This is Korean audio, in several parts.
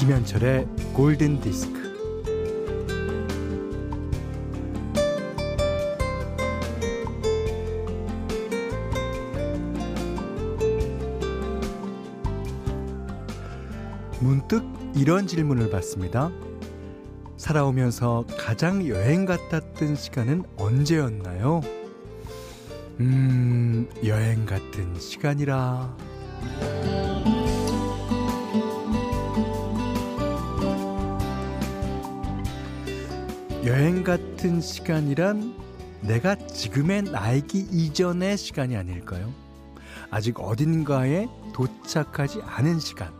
김현철의 골든디스크. 문득 이런 질문을 받습니다. 살아오면서 가장 여행 같았던 시간은 언제였나요? 여행 같은 시간이라. 여행 같은 시간이란 내가 지금의 나이기 이전의 시간이 아닐까요? 아직 어딘가에 도착하지 않은 시간,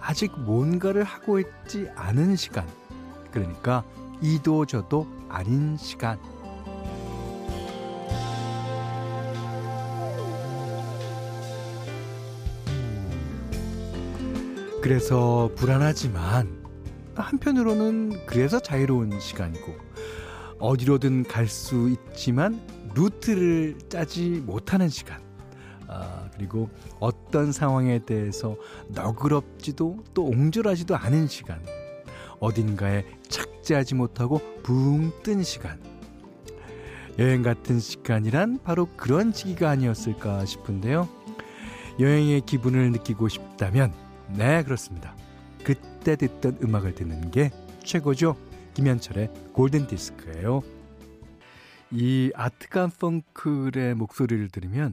아직 뭔가를 하고 있지 않은 시간, 그러니까 이도 저도 아닌 시간. 그래서 불안하지만 한편으로는 그래서 자유로운 시간이고, 어디로든 갈 수 있지만 루트를 짜지 못하는 시간, 그리고 어떤 상황에 대해서 너그럽지도 또 옹졸하지도 않은 시간, 어딘가에 착지하지 못하고 붕 뜬 시간. 여행 같은 시간이란 바로 그런 시기가 아니었을까 싶은데요. 여행의 기분을 느끼고 싶다면, 네, 그렇습니다, 그때 듣던 음악을 듣는 게 최고죠. 김현철의 골든디스크예요. 이 아트감 펑클의 목소리를 들으면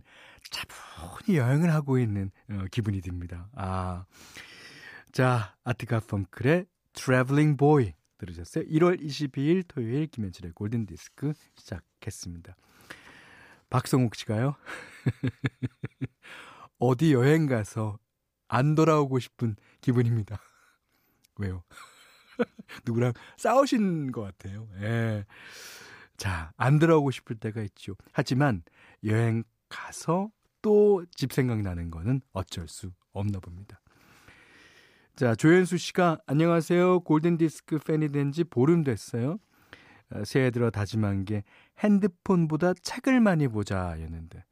차분히 여행을 하고 있는 기분이 듭니다. 자, 아트감 펑클의 트래블링 보이 들으셨어요? 1월 22일 토요일 김현철의 골든디스크 시작했습니다. 박성욱 씨가요, 어디 여행 가서 안 돌아오고 싶은 기분입니다. 왜요? 누구랑 싸우신 것 같아요. 예. 자, 안 돌아오고 싶을 때가 있죠. 하지만 여행 가서 또 집 생각나는 거는 어쩔 수 없나 봅니다. 자, 조현수 씨가, 안녕하세요. 골든디스크 팬이 된 지 보름 됐어요. 새해 들어 다짐한 게 핸드폰보다 책을 많이 보자였는데,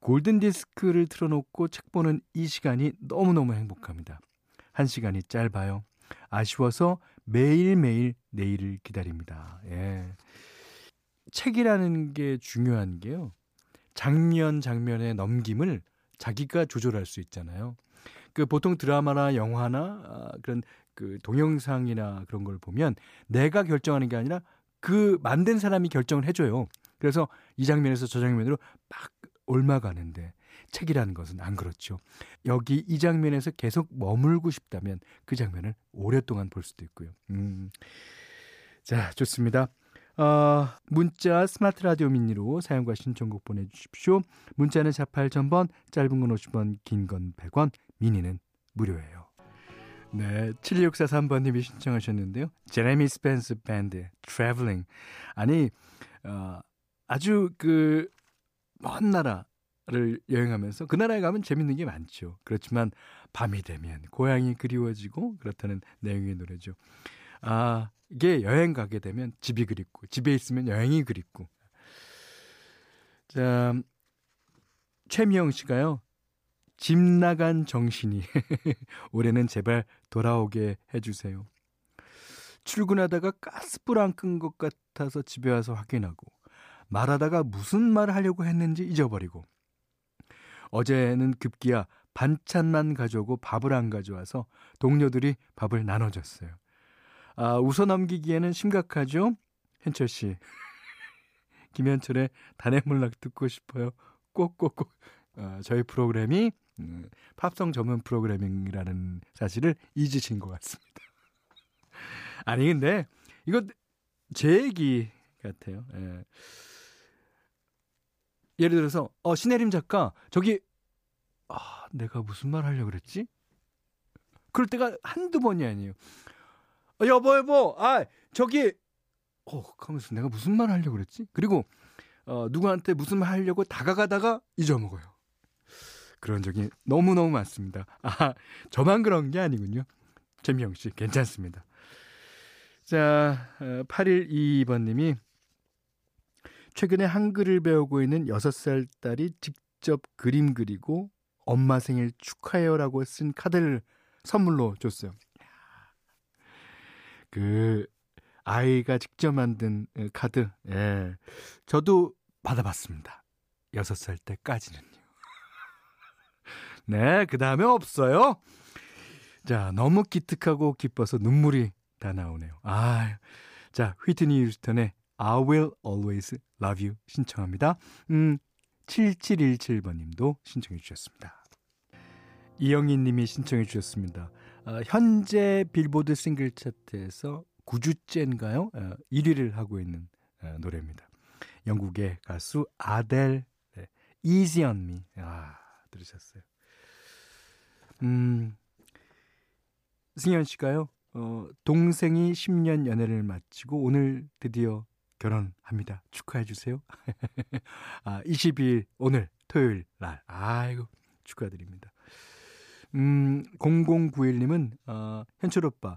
골든디스크를 틀어놓고 책 보는 이 시간이 너무너무 행복합니다. 한 시간이 짧아요. 아쉬워서 매일매일 내일을 기다립니다. 예. 책이라는 게 중요한 게요, 장면 장면의 넘김을 자기가 조절할 수 있잖아요. 그 보통 드라마나 영화나 그런 그 동영상이나 그런 걸 보면 내가 결정하는 게 아니라 그 만든 사람이 결정을 해줘요. 그래서 이 장면에서 저 장면으로 막 옮아가는데, 책이라는 것은 안 그렇죠. 여기 이 장면에서 계속 머물고 싶다면 그 장면을 오랫동안 볼 수도 있고요. 자, 좋습니다. 문자 스마트 라디오 미니로 사용과 신청곡 보내주십시오. 문자는 48,000번, 짧은 건 50원, 긴 건 100원, 미니는 무료예요. 네, 7643번님이 신청하셨는데요, 제레미 스펜스 밴드 트래블링. 아니, 아주 그 먼 나라를 여행하면서 그 나라에 가면 재밌는 게 많죠. 그렇지만 밤이 되면 고향이 그리워지고, 그렇다는 내용의 노래죠. 이게 여행 가게 되면 집이 그립고, 집에 있으면 여행이 그립고. 자, 최미영 씨가요, 집 나간 정신이 올해는 제발 돌아오게 해주세요. 출근하다가 가스불 안 끈 것 같아서 집에 와서 확인하고, 말하다가 무슨 말을 하려고 했는지 잊어버리고, 어제는 급기야 반찬만 가져오고 밥을 안 가져와서 동료들이 밥을 나눠줬어요. 웃어 넘기기에는 심각하죠? 현철 씨, 김현철의 단애물락 듣고 싶어요. 꼭꼭꼭. 저희 프로그램이 팝송 전문 프로그래밍이라는 사실을 잊으신 것 같습니다. 아니, 근데 이거 제 얘기 같아요. 예. 예를 들어서 신혜림 작가, 저기 내가 무슨 말 하려고 그랬지? 그럴 때가 한두 번이 아니에요. 여보, 저기 하면서 내가 무슨 말 하려고 그랬지? 그리고 누구한테 무슨 말 하려고 다가가다가 잊어먹어요. 그런 적이 너무너무 많습니다. 저만 그런 게 아니군요. 재미영 씨, 괜찮습니다. 자, 8122번님이 최근에 한글을 배우고 있는 6살 딸이 직접 그림 그리고 엄마 생일 축하해요라고 쓴 카드를 선물로 줬어요. 그 아이가 직접 만든 카드, 예, 저도 받아봤습니다. 6살 때까지는요. 네, 그 다음에 없어요. 자, 너무 기특하고 기뻐서 눈물이 다 나오네요. 아, 자, 휘트니 휴스턴의 I will always love you 신청합니다. 7717번님도 신청해 주셨습니다. 이영희님이 신청해 주셨습니다. 현재 빌보드 싱글 차트에서 9주째인가요? 1위를 하고 있는 노래입니다. 영국의 가수 아델, 네, Easy on me. 아, 들으셨어요? 승현 씨가요, 동생이 10년 연애를 마치고 오늘 드디어 결혼합니다. 축하해 주세요. 아, 22일 오늘 토요일 날. 아이고, 축하드립니다. 0091님은 현철 오빠,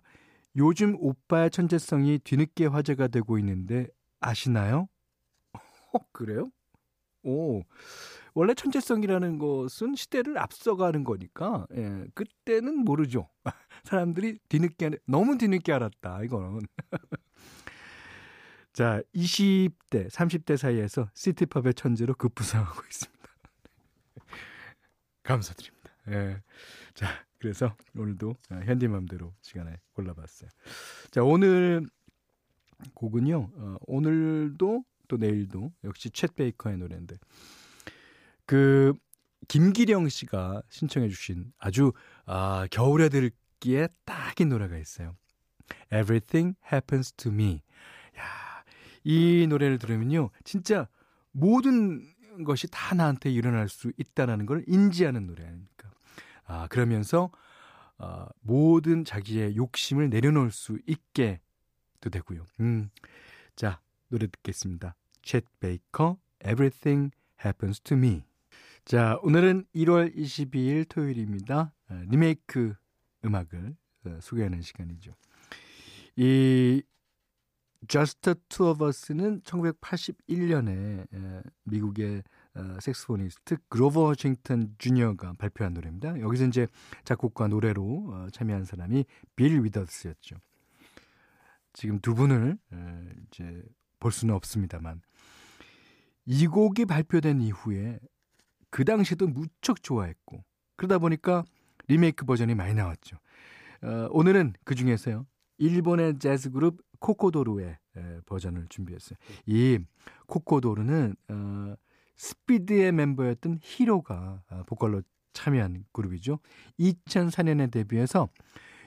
요즘 오빠의 천재성이 뒤늦게 화제가 되고 있는데 아시나요? 그래요? 오, 원래 천재성이라는 것은 시대를 앞서가는 거니까, 예, 그때는 모르죠. 사람들이 뒤늦게, 너무 뒤늦게 알았다, 이거는. 자, 20대, 30대 사이에서 시티팝의 천재로 급부상하고 있습니다. 감사드립니다. 예. 자, 그래서 오늘도 현디맘대로 시간에 골라봤어요. 자, 오늘 곡은요, 오늘도 또 내일도 역시 챗 베이커의 노래인데, 그 김기령 씨가 신청해 주신 아주 겨울에 들기에 딱인 노래가 있어요. Everything Happens to Me. 야, 이 노래를 들으면요, 진짜 모든 것이 다 나한테 일어날 수 있다는 걸 인지하는 노래 아닙니까? 아, 그러면서 모든 자기의 욕심을 내려놓을 수 있게도 되고요. 자, 노래 듣겠습니다. 챗 베이커, Everything Happens to Me. 자, 오늘은 1월 22일 토요일입니다. 리메이크 음악을 소개하는 시간이죠. 이 Just the Two of Us는 1981년에 미국의 색소포니스트 그로버 워싱턴 주니어가 발표한 노래입니다. 여기서 이제 작곡과 노래로 참여한 사람이 빌 위더스였죠. 지금 두 분을 이제 볼 수는 없습니다만, 이 곡이 발표된 이후에 그 당시에도 무척 좋아했고, 그러다 보니까 리메이크 버전이 많이 나왔죠. 오늘은 그 중에서요, 일본의 재즈 그룹 코코도루의 버전을 준비했어요. 이 코코도루는 스피드의 멤버였던 히로가 보컬로 참여한 그룹이죠. 2004년에 데뷔해서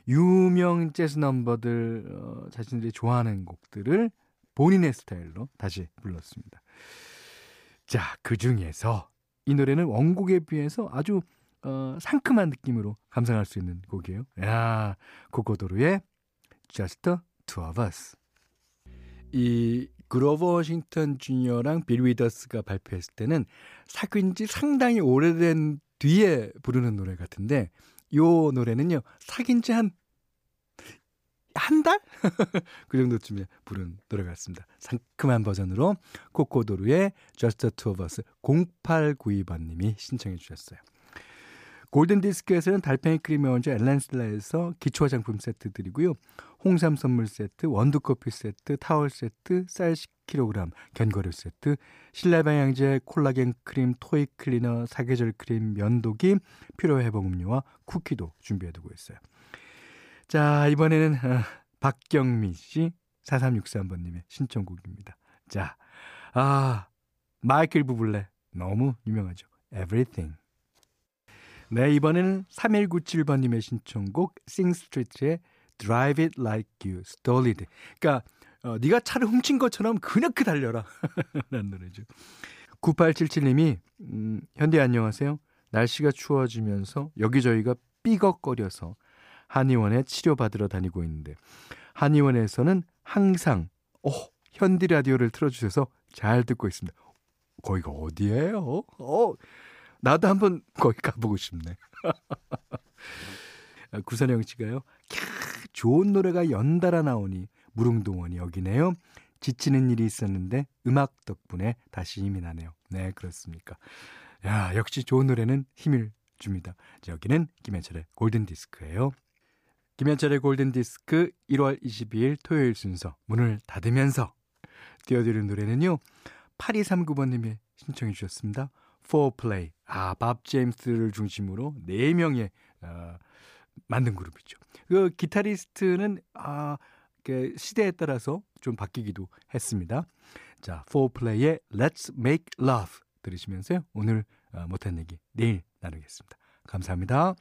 유명 재즈 넘버들, 자신들이 좋아하는 곡들을 본인의 스타일로 다시 불렀습니다. 자, 그 중에서 이 노래는 원곡에 비해서 아주 상큼한 느낌으로 감상할 수 있는 곡이에요. 야, 코코도루의 Just the Two of Us. 이 그로버 워싱턴 주니어랑 빌 위더스가 발표했을 때는 사귄 지 상당히 오래된 뒤에 부르는 노래 같은데, 요 노래는요, 사귄 지 한 달? 그 정도쯤에 부른 노래 같습니다. 상큼한 버전으로 코코도루의 Just the Two of Us. 0892번님이 신청해 주셨어요. 골든디스크에서는 달팽이 크림의 원조 엘렌슬라에서 기초화장품 세트 드리고요, 홍삼 선물 세트, 원두커피 세트, 타월 세트, 쌀 10kg, 견과류 세트, 실내방향제, 콜라겐 크림, 토익 클리너, 사계절 크림, 면도기, 피로회복 음료와 쿠키도 준비해두고 있어요. 자, 이번에는 박경미 씨 4363번님의 신청곡입니다. 자, 마이클 부블레, 너무 유명하죠. Everything. 네, 이번에는 3197번님의 신청곡 싱스트리트의 Drive It Like You Stole It. 그러니까 네가 차를 훔친 것처럼 그렇게 달려라 라는 노래죠. 9877님이 현대 안녕하세요. 날씨가 추워지면서 여기저기가 삐걱거려서 한의원에 치료받으러 다니고 있는데, 한의원에서는 항상 현디 라디오를 틀어주셔서 잘 듣고 있습니다. 거기가 어디예요? 나도 한번 거기 가보고 싶네. 구선영 씨가요, 좋은 노래가 연달아 나오니 무릉동원이 여기네요. 지치는 일이 있었는데 음악 덕분에 다시 힘이 나네요. 네, 그렇습니까? 야, 역시 좋은 노래는 힘을 줍니다. 여기는 김현철의 골든디스크예요. 김현철의 골든디스크 1월 22일 토요일 순서 문을 닫으면서 띄워드리는 노래는요. 8239번님이 신청해 주셨습니다. 포플레이. 아, 밥 제임스를 중심으로 4명의 만든 그룹이죠. 그 기타리스트는 시대에 따라서 좀 바뀌기도 했습니다. 자, 포플레이의 Let's Make Love 들으시면서요. 오늘 못한 얘기 내일 나누겠습니다. 감사합니다.